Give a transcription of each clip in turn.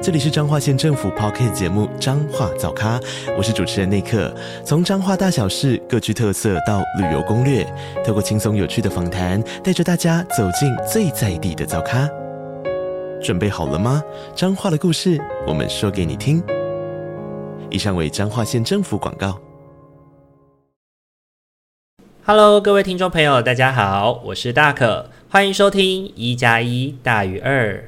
这里是彰化县政府 Pocket 节目《彰化早咖》，我是主持人内克。从彰化大小事各具特色到旅游攻略，透过轻松有趣的访谈，带着大家走进最在地的早咖。准备好了吗？彰化的故事，我们说给你听。以上为彰化县政府广告。Hello， 各位听众朋友，大家好，我是大可，欢迎收听1+1大于2。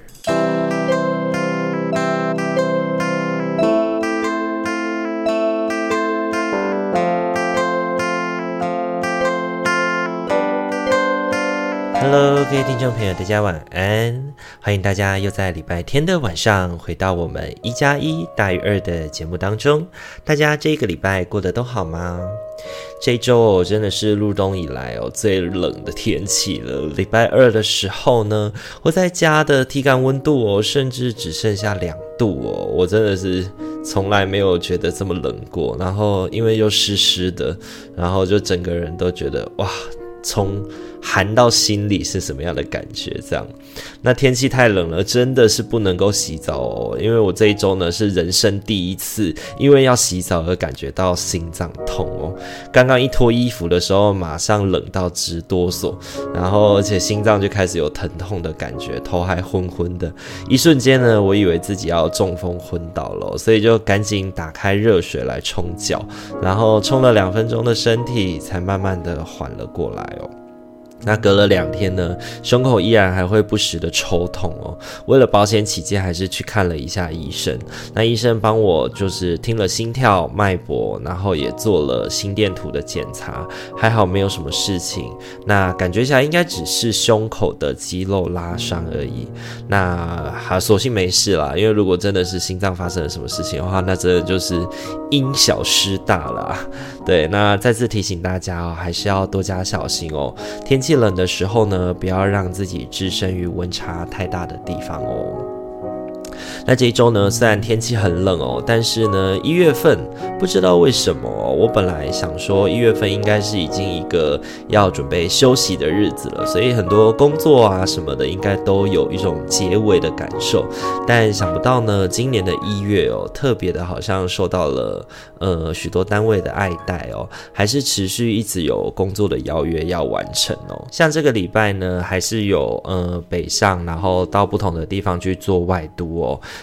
Hello， 各位听众朋友，大家晚安！欢迎大家又在礼拜天的晚上回到我们1+1大于2的节目当中。大家这个礼拜过得都好吗？这周真的是入冬以来最冷的天气了。礼拜二的时候呢，我在家的体感温度甚至只剩下2度我真的是从来没有觉得这么冷过。然后因为又湿湿的，然后就整个人都觉得哇，从寒到心里是什么样的感觉这样。那天气太冷了，真的是不能够洗澡因为我这一周呢是人生第一次因为要洗澡而感觉到心脏痛刚刚一脱衣服的时候马上冷到直哆嗦，然后而且心脏就开始有疼痛的感觉，头还昏昏的，一瞬间呢我以为自己要中风昏倒了所以就赶紧打开热水来冲脚，然后冲了2分钟的身体才慢慢的缓了过来那隔了2天呢，胸口依然还会不时的抽痛为了保险起见，还是去看了一下医生。那医生帮我就是听了心跳、脉搏，然后也做了心电图的检查，还好没有什么事情。那感觉起来应该只是胸口的肌肉拉伤而已。那索性没事啦，因为如果真的是心脏发生了什么事情的话，那真的就是因小失大啦。对，那再次提醒大家还是要多加小心天气冷的时候呢，不要让自己置身于温差太大的地方那这一周呢，虽然天气很冷但是呢，1月份不知道为什么我本来想说1月份应该是已经一个要准备休息的日子了，所以很多工作啊什么的应该都有一种结尾的感受，但想不到呢，今年的1月特别的好像受到了许多单位的爱戴还是持续一直有工作的邀约要完成像这个礼拜呢，还是有北上，然后到不同的地方去做外督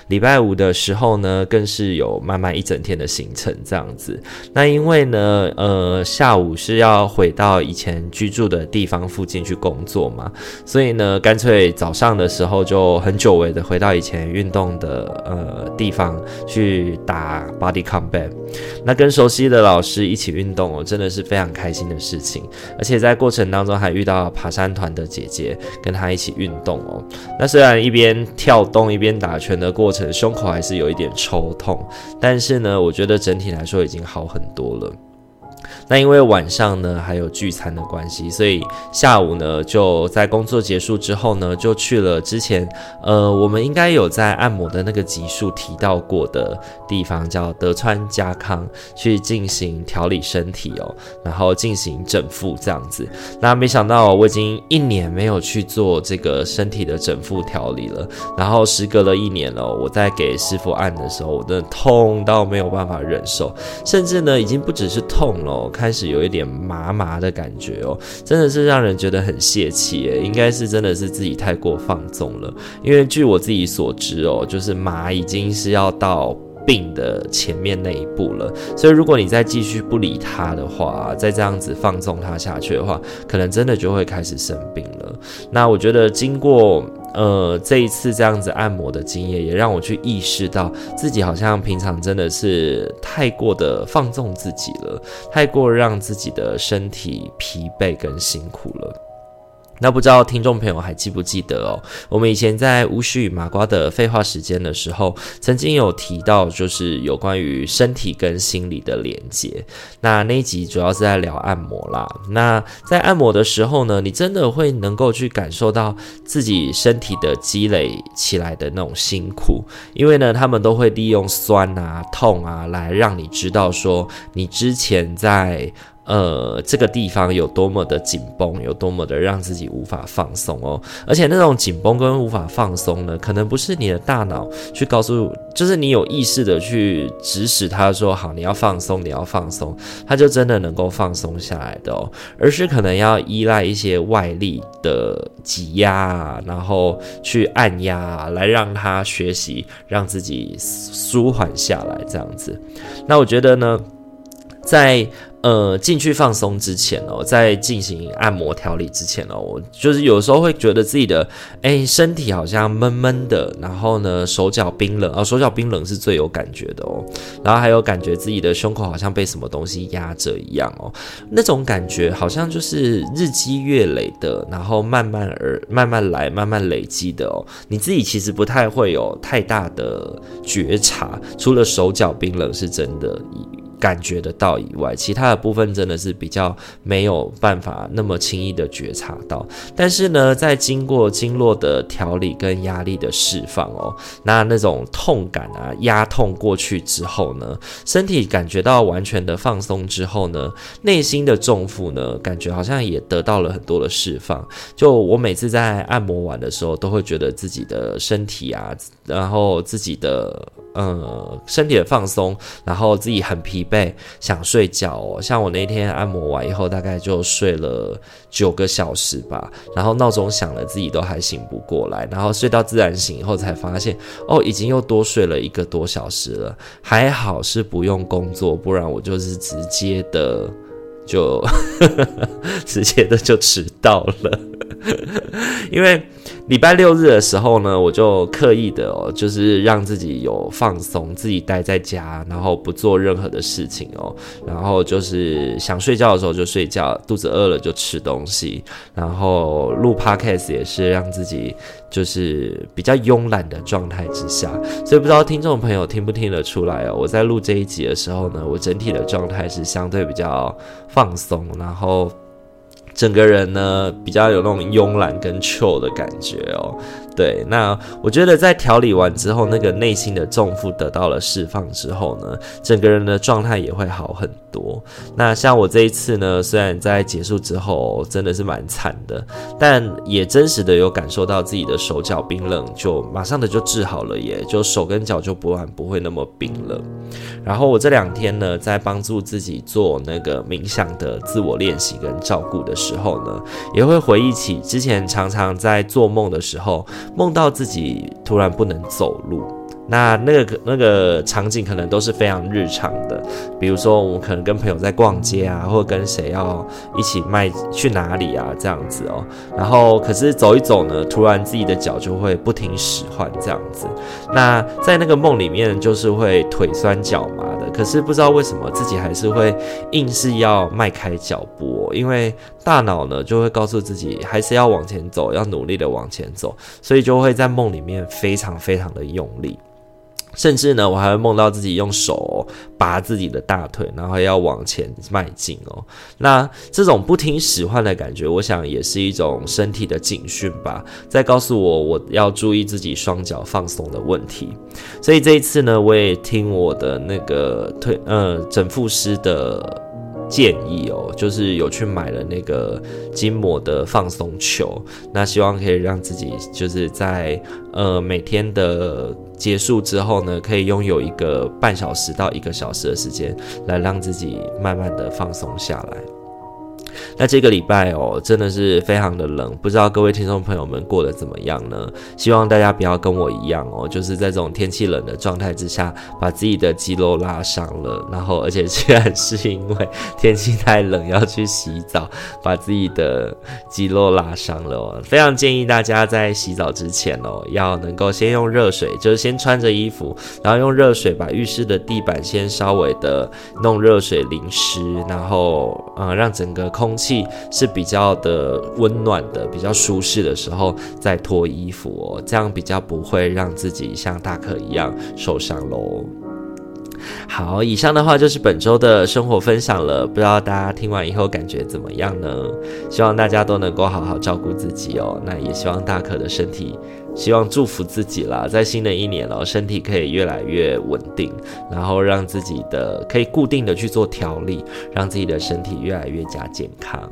礼拜5的时候呢，更是有慢慢一整天的行程这样子。那因为呢，下午是要回到以前居住的地方附近去工作嘛，所以呢，干脆早上的时候就很久违的回到以前运动的地方去打 body combat。那跟熟悉的老师一起运动真的是非常开心的事情，而且在过程当中还遇到爬山团的姐姐跟她一起运动那虽然一边跳动一边打拳的过程胸口还是有一点抽痛，但是呢我觉得整体来说已经好很多了。那因为晚上呢还有聚餐的关系，所以下午呢就在工作结束之后呢，就去了之前我们应该有在按摩的那个集数提到过的地方，叫德川家康，去进行调理身体然后进行整复这样子。那没想到我已经1年没有去做这个身体的整复调理了，然后时隔了1年我在给师傅按的时候，我真的痛到没有办法忍受，甚至呢已经不只是痛了开始有一点麻麻的感觉真的是让人觉得很泄气应该是真的是自己太过放纵了，因为据我自己所知就是麻已经是要到病的前面那一步了，所以如果你再继续不理它的话，再这样子放纵它下去的话，可能真的就会开始生病了。那我觉得经过这一次这样子按摩的经验，也让我去意识到自己好像平常真的是太过的放纵自己了，太过让自己的身体疲惫跟辛苦了。那不知道听众朋友还记不记得哦，我们以前在巫师与麻瓜的废话时间的时候，曾经有提到就是有关于身体跟心理的连结。那一集主要是在聊按摩啦。那在按摩的时候呢，你真的会能够去感受到自己身体的积累起来的那种辛苦，因为呢他们都会利用酸啊痛啊来让你知道说你之前在这个地方有多么的紧绷，有多么的让自己无法放松哦。而且那种紧绷跟无法放松呢，可能不是你的大脑去告诉，就是你有意识的去指使他说好你要放松你要放松，他就真的能够放松下来的哦，而是可能要依赖一些外力的挤压，然后去按压来让他学习让自己舒缓下来这样子。那我觉得呢，在进去放松之前哦，在进行按摩调理之前哦，我就是有时候会觉得自己的身体好像闷闷的，然后呢手脚冰冷，手脚冰冷是最有感觉的哦。然后还有感觉自己的胸口好像被什么东西压着一样哦，那种感觉好像就是日积月累的，然后慢慢累积的哦。你自己其实不太会有太大的觉察，除了手脚冰冷是真的感觉得到以外，其他的部分真的是比较没有办法那么轻易的觉察到。但是呢，在经过经络的调理跟压力的释放哦，那种痛感啊压痛过去之后呢，身体感觉到完全的放松之后呢，内心的重负呢感觉好像也得到了很多的释放。就我每次在按摩完的时候，都会觉得自己的身体啊，然后自己的身体的放松，然后自己很疲惫想睡觉哦。像我那天按摩完以后大概就睡了9个小时吧，然后闹钟响了自己都还醒不过来，然后睡到自然醒以后才发现已经又多睡了1个多小时了。还好是不用工作，不然我就是直接的就迟到了因为礼拜六日的时候呢，我就刻意的就是让自己有放松，自己待在家，然后不做任何的事情哦。然后就是想睡觉的时候就睡觉，肚子饿了就吃东西，然后录 podcast 也是让自己就是比较慵懒的状态之下。所以不知道听众朋友听不听得出来哦，我在录这一集的时候呢，我整体的状态是相对比较放松，然后整个人呢比较有那种慵懒跟 chill 的感觉哦。对，那我觉得在调理完之后，那个内心的重负得到了释放之后呢，整个人的状态也会好很多。那像我这一次呢，虽然在结束之后真的是蛮惨的，但也真实的有感受到自己的手脚冰冷就马上的就治好了耶，就手跟脚就不会那么冰冷。然后我这2天呢在帮助自己做那个冥想的自我练习跟照顾的时候呢，也会回忆起之前常常在做梦的时候，梦到自己突然不能走路。那个场景可能都是非常日常的，比如说我们可能跟朋友在逛街啊，或者跟谁要一起去哪里啊这样子哦。然后可是走一走呢，突然自己的脚就会不停使唤这样子。那在那个梦里面就是会腿酸脚麻的，可是不知道为什么自己还是会硬是要迈开脚步哦，因为大脑呢就会告诉自己还是要往前走，要努力的往前走，所以就会在梦里面非常非常的用力。甚至呢，我还会梦到自己用手拔自己的大腿，然后要往前迈进哦。那这种不听使唤的感觉，我想也是一种身体的警讯吧，在告诉我要注意自己双脚放松的问题。所以这一次呢，我也听我的那个整复师的建议哦，就是有去买了那个筋膜的放松球，那希望可以让自己就是在每天的结束之后呢，可以拥有1.5小时到1小时的时间来让自己慢慢的放松下来。那这个礼拜哦，真的是非常的冷，不知道各位听众朋友们过得怎么样呢？希望大家不要跟我一样哦，就是在这种天气冷的状态之下，把自己的肌肉拉伤了，然后而且居然是因为天气太冷要去洗澡，把自己的肌肉拉伤了哦。非常建议大家在洗澡之前哦，要能够先用热水，就是先穿着衣服，然后用热水把浴室的地板先稍微的弄热水淋湿，然后让整个空空气是比较的温暖的，比较舒适的时候再脱衣服哦，这样比较不会让自己像大可一样受伤咯。好，以上的话就是本周的生活分享了，不知道大家听完以后感觉怎么样呢？希望大家都能够好好照顾自己哦，那也希望大可的身体，希望祝福自己啦，在新的一年哦，身体可以越来越稳定，然后让自己的可以固定的去做调理，让自己的身体越来越加健康。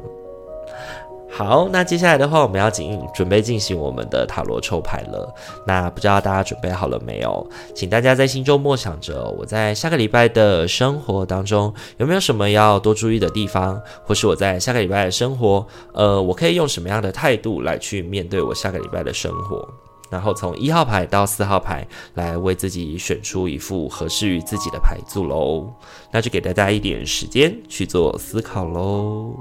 好，那接下来的话我们要准备进行我们的塔罗抽牌了，那不知道大家准备好了没有？请大家在心中默想着，我在下个礼拜的生活当中有没有什么要多注意的地方，或是我在下个礼拜的生活我可以用什么样的态度来去面对我下个礼拜的生活，然后从1号牌到4号牌来为自己选出一副合适于自己的牌组咯，那就给大家一点时间去做思考咯。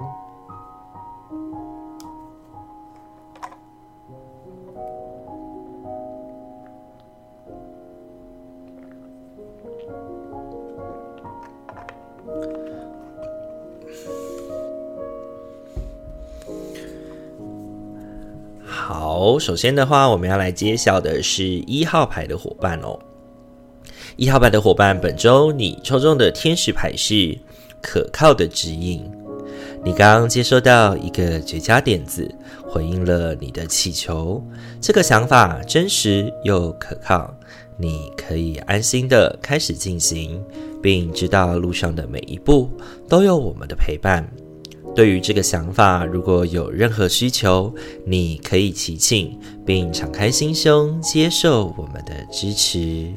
好，首先的话我们要来揭晓的是1号牌的伙伴哦。1号牌的伙伴，本周你抽中的天使牌是可靠的指引。你刚刚接收到一个绝佳点子，回应了你的祈求。这个想法真实又可靠，你可以安心的开始进行，并知道路上的每一步都有我们的陪伴。对于这个想法，如果有任何需求，你可以祈请，并敞开心胸接受我们的支持。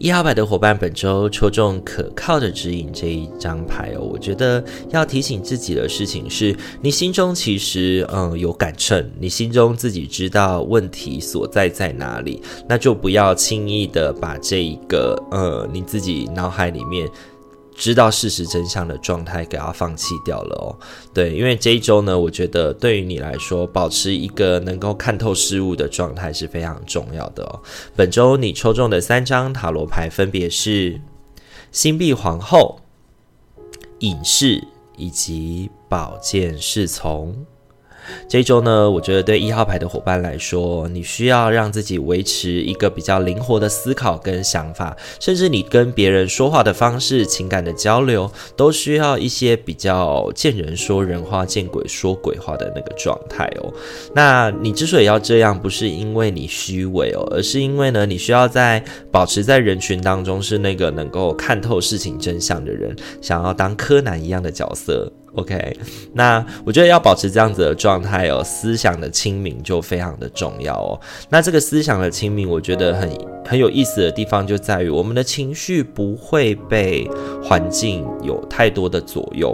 1号牌的伙伴，本周抽中可靠的指引这一张牌哦，我觉得要提醒自己的事情是，你心中其实有杆秤，你心中自己知道问题所在在哪里，那就不要轻易的把这一个你自己脑海里面知道事实真相的状态给它放弃掉了哦。对，因为这一周呢，我觉得对于你来说，保持一个能够看透事物的状态是非常重要的哦。本周你抽中的3张塔罗牌分别是星币皇后、隐士以及宝剑侍从。这一周呢，我觉得对1号牌的伙伴来说，你需要让自己维持一个比较灵活的思考跟想法，甚至你跟别人说话的方式、情感的交流，都需要一些比较见人说人话、见鬼说鬼话的那个状态哦。那你之所以要这样，不是因为你虚伪哦，而是因为呢，你需要在保持在人群当中是那个能够看透事情真相的人，想要当柯南一样的角色。OK， 那我觉得要保持这样子的状态哦，思想的清明就非常的重要哦。那这个思想的清明，我觉得很有意思的地方就在于，我们的情绪不会被环境有太多的左右。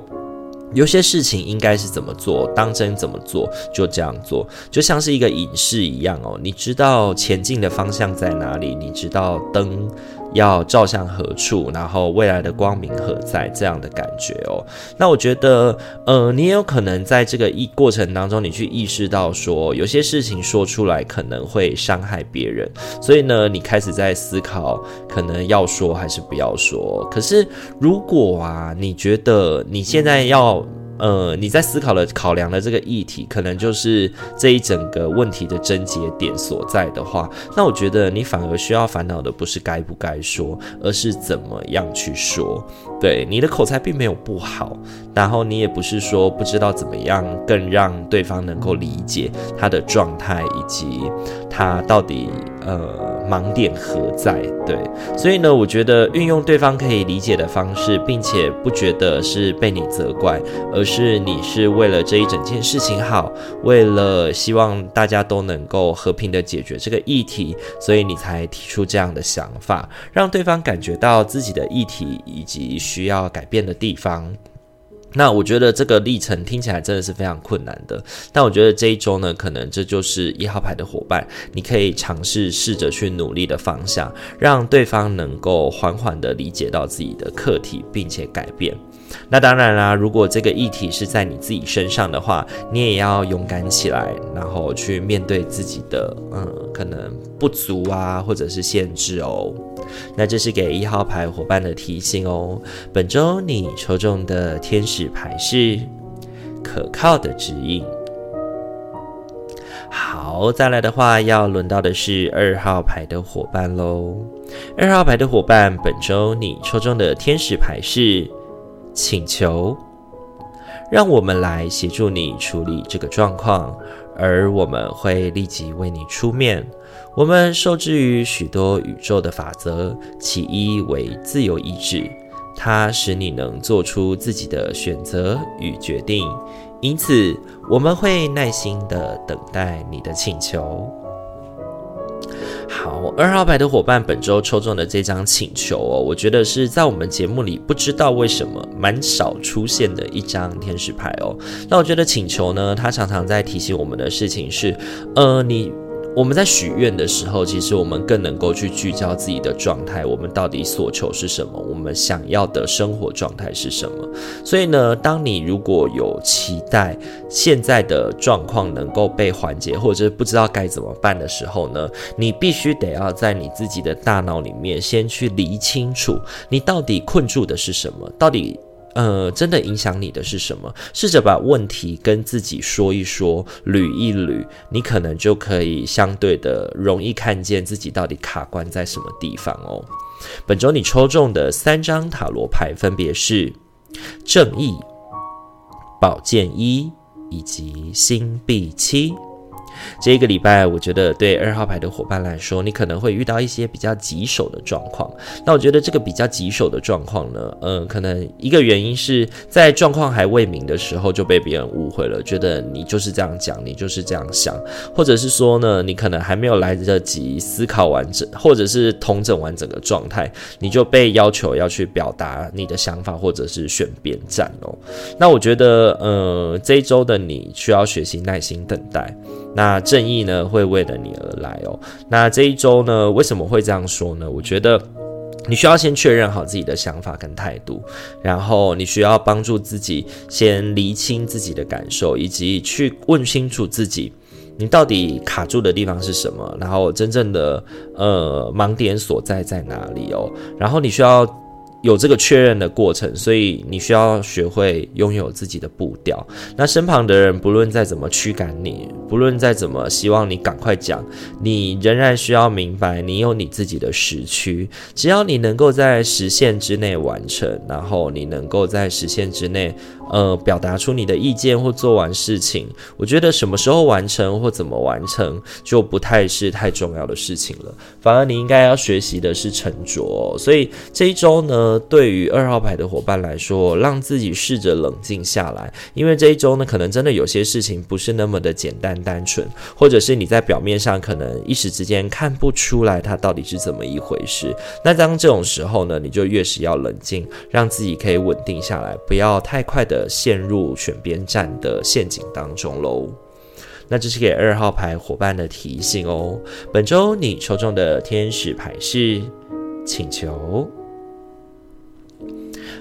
有些事情应该是怎么做，当真怎么做就这样做，就像是一个隐士一样哦，你知道前进的方向在哪里，你知道灯要照向何处，然后未来的光明何在，这样的感觉哦。那我觉得你也有可能在这个过程当中，你去意识到说有些事情说出来可能会伤害别人，所以呢你开始在思考可能要说还是不要说。可是如果啊你觉得你现在要你在思考的考量的这个议题，可能就是这一整个问题的症结点所在的话，那我觉得你反而需要烦恼的不是该不该说，而是怎么样去说。对，你的口才并没有不好，然后你也不是说不知道怎么样更让对方能够理解他的状态以及他到底盲点何在。对，所以呢我觉得运用对方可以理解的方式，并且不觉得是被你责怪，而是你是为了这一整件事情好，为了希望大家都能够和平的解决这个议题，所以你才提出这样的想法，让对方感觉到自己的议题以及需要改变的地方。那我觉得这个历程听起来真的是非常困难的，但我觉得这一周呢，可能这就是1号牌的伙伴，你可以尝试试着去努力的方向，让对方能够缓缓的理解到自己的课题，并且改变。那当然啦，如果这个议题是在你自己身上的话，你也要勇敢起来，然后去面对自己的可能不足啊，或者是限制哦。那这是给一号牌伙伴的提醒哦。本周你抽中的天使牌是可靠的指引。好，再来的话要轮到的是二号牌的伙伴咯。二号牌的伙伴，本周你抽中的天使牌是请求。让我们来协助你处理这个状况，而我们会立即为你出面。我们受制于许多宇宙的法则，其一为自由意志，它使你能做出自己的选择与决定，因此我们会耐心地等待你的请求。好，二号牌的伙伴本周抽中的这张请求哦，我觉得是在我们节目里不知道为什么蛮少出现的一张天使牌哦。那我觉得请求呢，它常常在提醒我们的事情是，我们在许愿的时候，其实我们更能够去聚焦自己的状态，我们到底所求是什么，我们想要的生活状态是什么。所以呢，当你如果有期待现在的状况能够被缓解，或者是不知道该怎么办的时候呢，你必须得要在你自己的大脑里面先去理清楚，你到底困住的是什么，到底真的影响你的是什么？试着把问题跟自己说一说，捋一捋，你可能就可以相对的容易看见自己到底卡关在什么地方哦。本周你抽中的三张塔罗牌分别是正义、宝剑一以及星币七。这个礼拜我觉得对二号牌的伙伴来说，你可能会遇到一些比较棘手的状况。那我觉得这个比较棘手的状况呢，可能一个原因是在状况还未明的时候就被别人误会了，觉得你就是这样讲，你就是这样想，或者是说呢，你可能还没有来得及思考完整，或者是统整完整个状态，你就被要求要去表达你的想法，或者是选边站哦。那我觉得这一周的你需要学习耐心等待，那正义呢会为了你而来哦。那这一周呢，为什么会这样说呢？我觉得你需要先确认好自己的想法跟态度，然后你需要帮助自己先厘清自己的感受，以及去问清楚自己你到底卡住的地方是什么，然后真正的盲点所在在哪里哦。然后你需要有这个确认的过程，所以你需要学会拥有自己的步调。那身旁的人不论再怎么驱赶你，不论再怎么希望你赶快讲，你仍然需要明白你有你自己的时区，只要你能够在时限之内完成，然后你能够在时限之内表达出你的意见或做完事情，我觉得什么时候完成或怎么完成就不太是太重要的事情了，反而你应该要学习的是沉着哦。所以这一周呢，对于二号牌的伙伴来说，让自己试着冷静下来，因为这一周呢，可能真的有些事情不是那么的简单单纯，或者是你在表面上可能一时之间看不出来它到底是怎么一回事。那当这种时候呢，你就越是要冷静，让自己可以稳定下来，不要太快的陷入选边站的陷阱当中咯。那这是给二号牌伙伴的提醒哦。本周你抽中的天使牌是请求。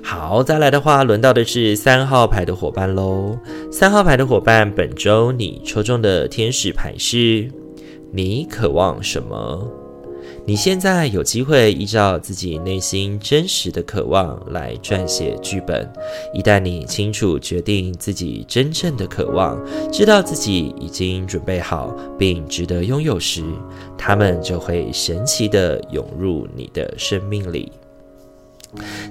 好，再来的话轮到的是三号牌的伙伴咯。三号牌的伙伴，本周你抽中的天使牌是你渴望什么？你现在有机会依照自己内心真实的渴望来撰写剧本。一旦你清楚决定自己真正的渴望，知道自己已经准备好并值得拥有时，他们就会神奇地涌入你的生命里。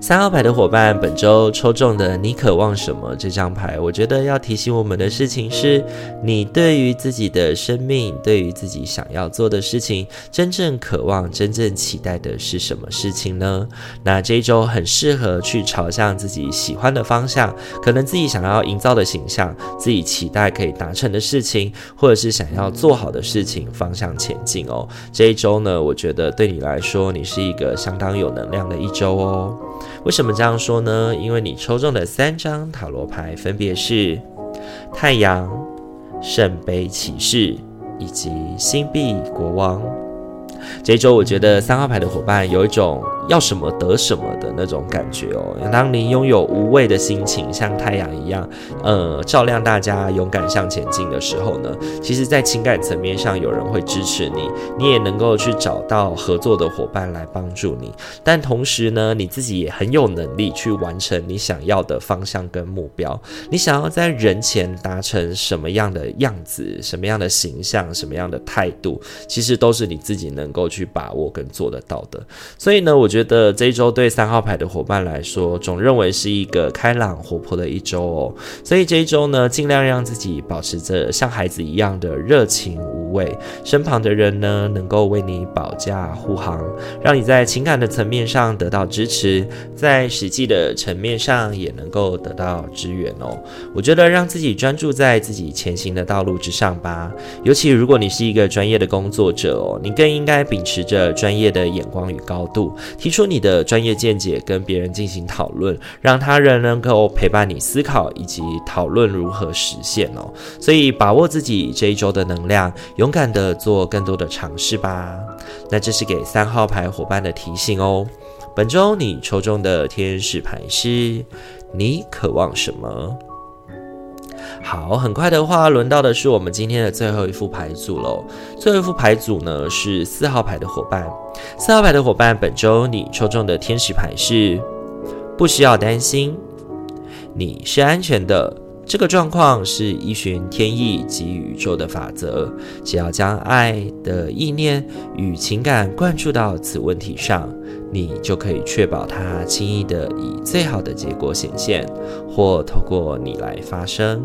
三号牌的伙伴，本周抽中的你渴望什么这张牌，我觉得要提醒我们的事情是，你对于自己的生命，对于自己想要做的事情，真正渴望，真正期待的是什么事情呢？那这一周很适合去朝向自己喜欢的方向，可能自己想要营造的形象，自己期待可以达成的事情，或者是想要做好的事情方向前进哦。这一周呢，我觉得对你来说，你是一个相当有能量的一周哦。为什么这样说呢？因为你抽中的三张塔罗牌分别是太阳、圣杯骑士以及星币国王。这一周我觉得三号牌的伙伴有一种要什么得什么的那种感觉哦。当您拥有无畏的心情，像太阳一样，照亮大家勇敢向前进的时候呢，其实在情感层面上有人会支持你，你也能够去找到合作的伙伴来帮助你，但同时呢，你自己也很有能力去完成你想要的方向跟目标。你想要在人前达成什么样的样子，什么样的形象，什么样的态度，其实都是你自己能够去把握跟做得到的。所以呢，我觉得这一周对三号牌的伙伴来说，总认为是一个开朗活泼的一周哦。所以这一周呢，尽量让自己保持着像孩子一样的热情无畏，身旁的人呢能够为你保驾护航，让你在情感的层面上得到支持，在实际的层面上也能够得到支援哦。我觉得让自己专注在自己前行的道路之上吧。尤其如果你是一个专业的工作者哦，你更应该秉持着专业的眼光与高度，提出你的专业见解，跟别人进行讨论，让他人能够陪伴你思考以及讨论如何实现哦。所以把握自己这一周的能量，勇敢的做更多的尝试吧。那这是给三号牌伙伴的提醒哦。本周你抽中的天使牌是你渴望什么？好，很快的话，轮到的是我们今天的最后一副牌组咯。最后一副牌组呢，是四号牌的伙伴。四号牌的伙伴，本周你抽中的天使牌是不需要担心，你是安全的。这个状况是依循天意及宇宙的法则，只要将爱的意念与情感灌注到此问题上，你就可以确保它轻易的以最好的结果显现，或透过你来发生。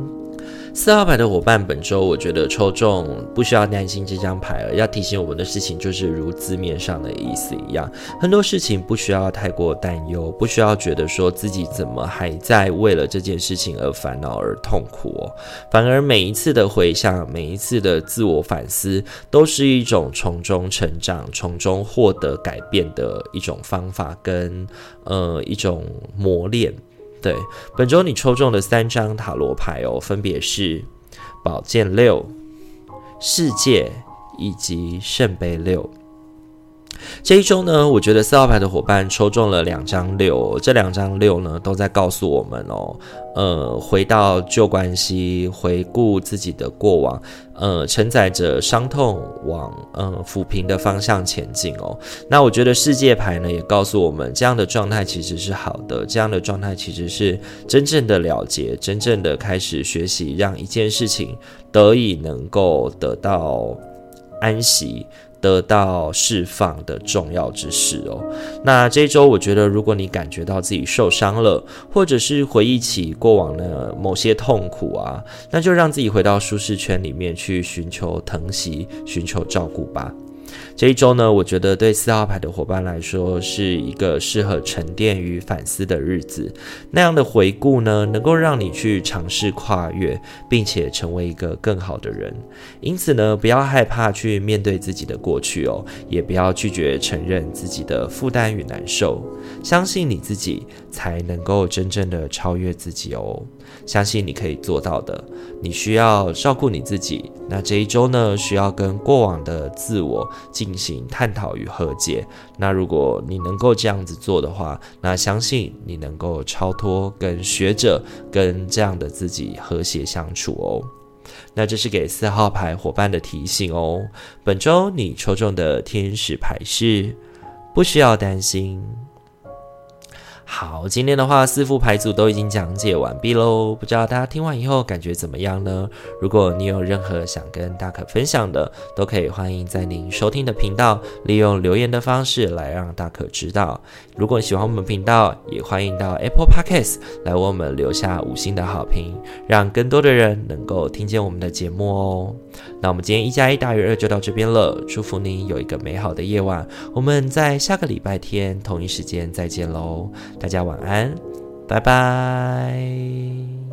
四号牌的伙伴，本周我觉得抽中不需要担心这张牌了，要提醒我们的事情就是如字面上的意思一样，很多事情不需要太过担忧，不需要觉得说自己怎么还在为了这件事情而烦恼而痛苦哦。反而每一次的回想，每一次的自我反思，都是一种从中成长，从中获得改变的一种方法跟一种磨练。对，本周你抽中的三张塔罗牌哦，分别是宝剑六、世界以及圣杯六。这一周呢，我觉得四号牌的伙伴抽中了两张六，这两张六呢，都在告诉我们哦，回到旧关系，回顾自己的过往，承载着伤痛往抚平的方向前进哦。那我觉得世界牌呢，也告诉我们，这样的状态其实是好的，这样的状态其实是真正的了结，真正的开始学习，让一件事情得以能够得到安息，得到释放的重要之事哦。那这一周我觉得，如果你感觉到自己受伤了，或者是回忆起过往的某些痛苦啊，那就让自己回到舒适圈里面去寻求疼惜，寻求照顾吧。这一周呢，我觉得对四号牌的伙伴来说，是一个适合沉淀与反思的日子。那样的回顾呢，能够让你去尝试跨越，并且成为一个更好的人。因此呢，不要害怕去面对自己的过去哦，也不要拒绝承认自己的负担与难受。相信你自己，才能够真正的超越自己哦。相信你可以做到的。你需要照顾你自己。那这一周呢，需要跟过往的自我进行探讨与和解。那如果你能够这样子做的话，那相信你能够超脱跟学着跟这样的自己和谐相处哦。那这是给四号牌伙伴的提醒哦。本周你抽中的天使牌是不需要担心。好，今天的话四副牌组都已经讲解完毕咯，不知道大家听完以后感觉怎么样呢？如果你有任何想跟大可分享的，都可以欢迎在您收听的频道利用留言的方式来让大可知道。如果喜欢我们频道，也欢迎到 Apple Podcast 来为我们留下5星的好评，让更多的人能够听见我们的节目哦。那我们今天1+1大于2就到这边了，祝福您有一个美好的夜晚，我们在下个礼拜天同一时间再见咯。大家晚安，拜拜。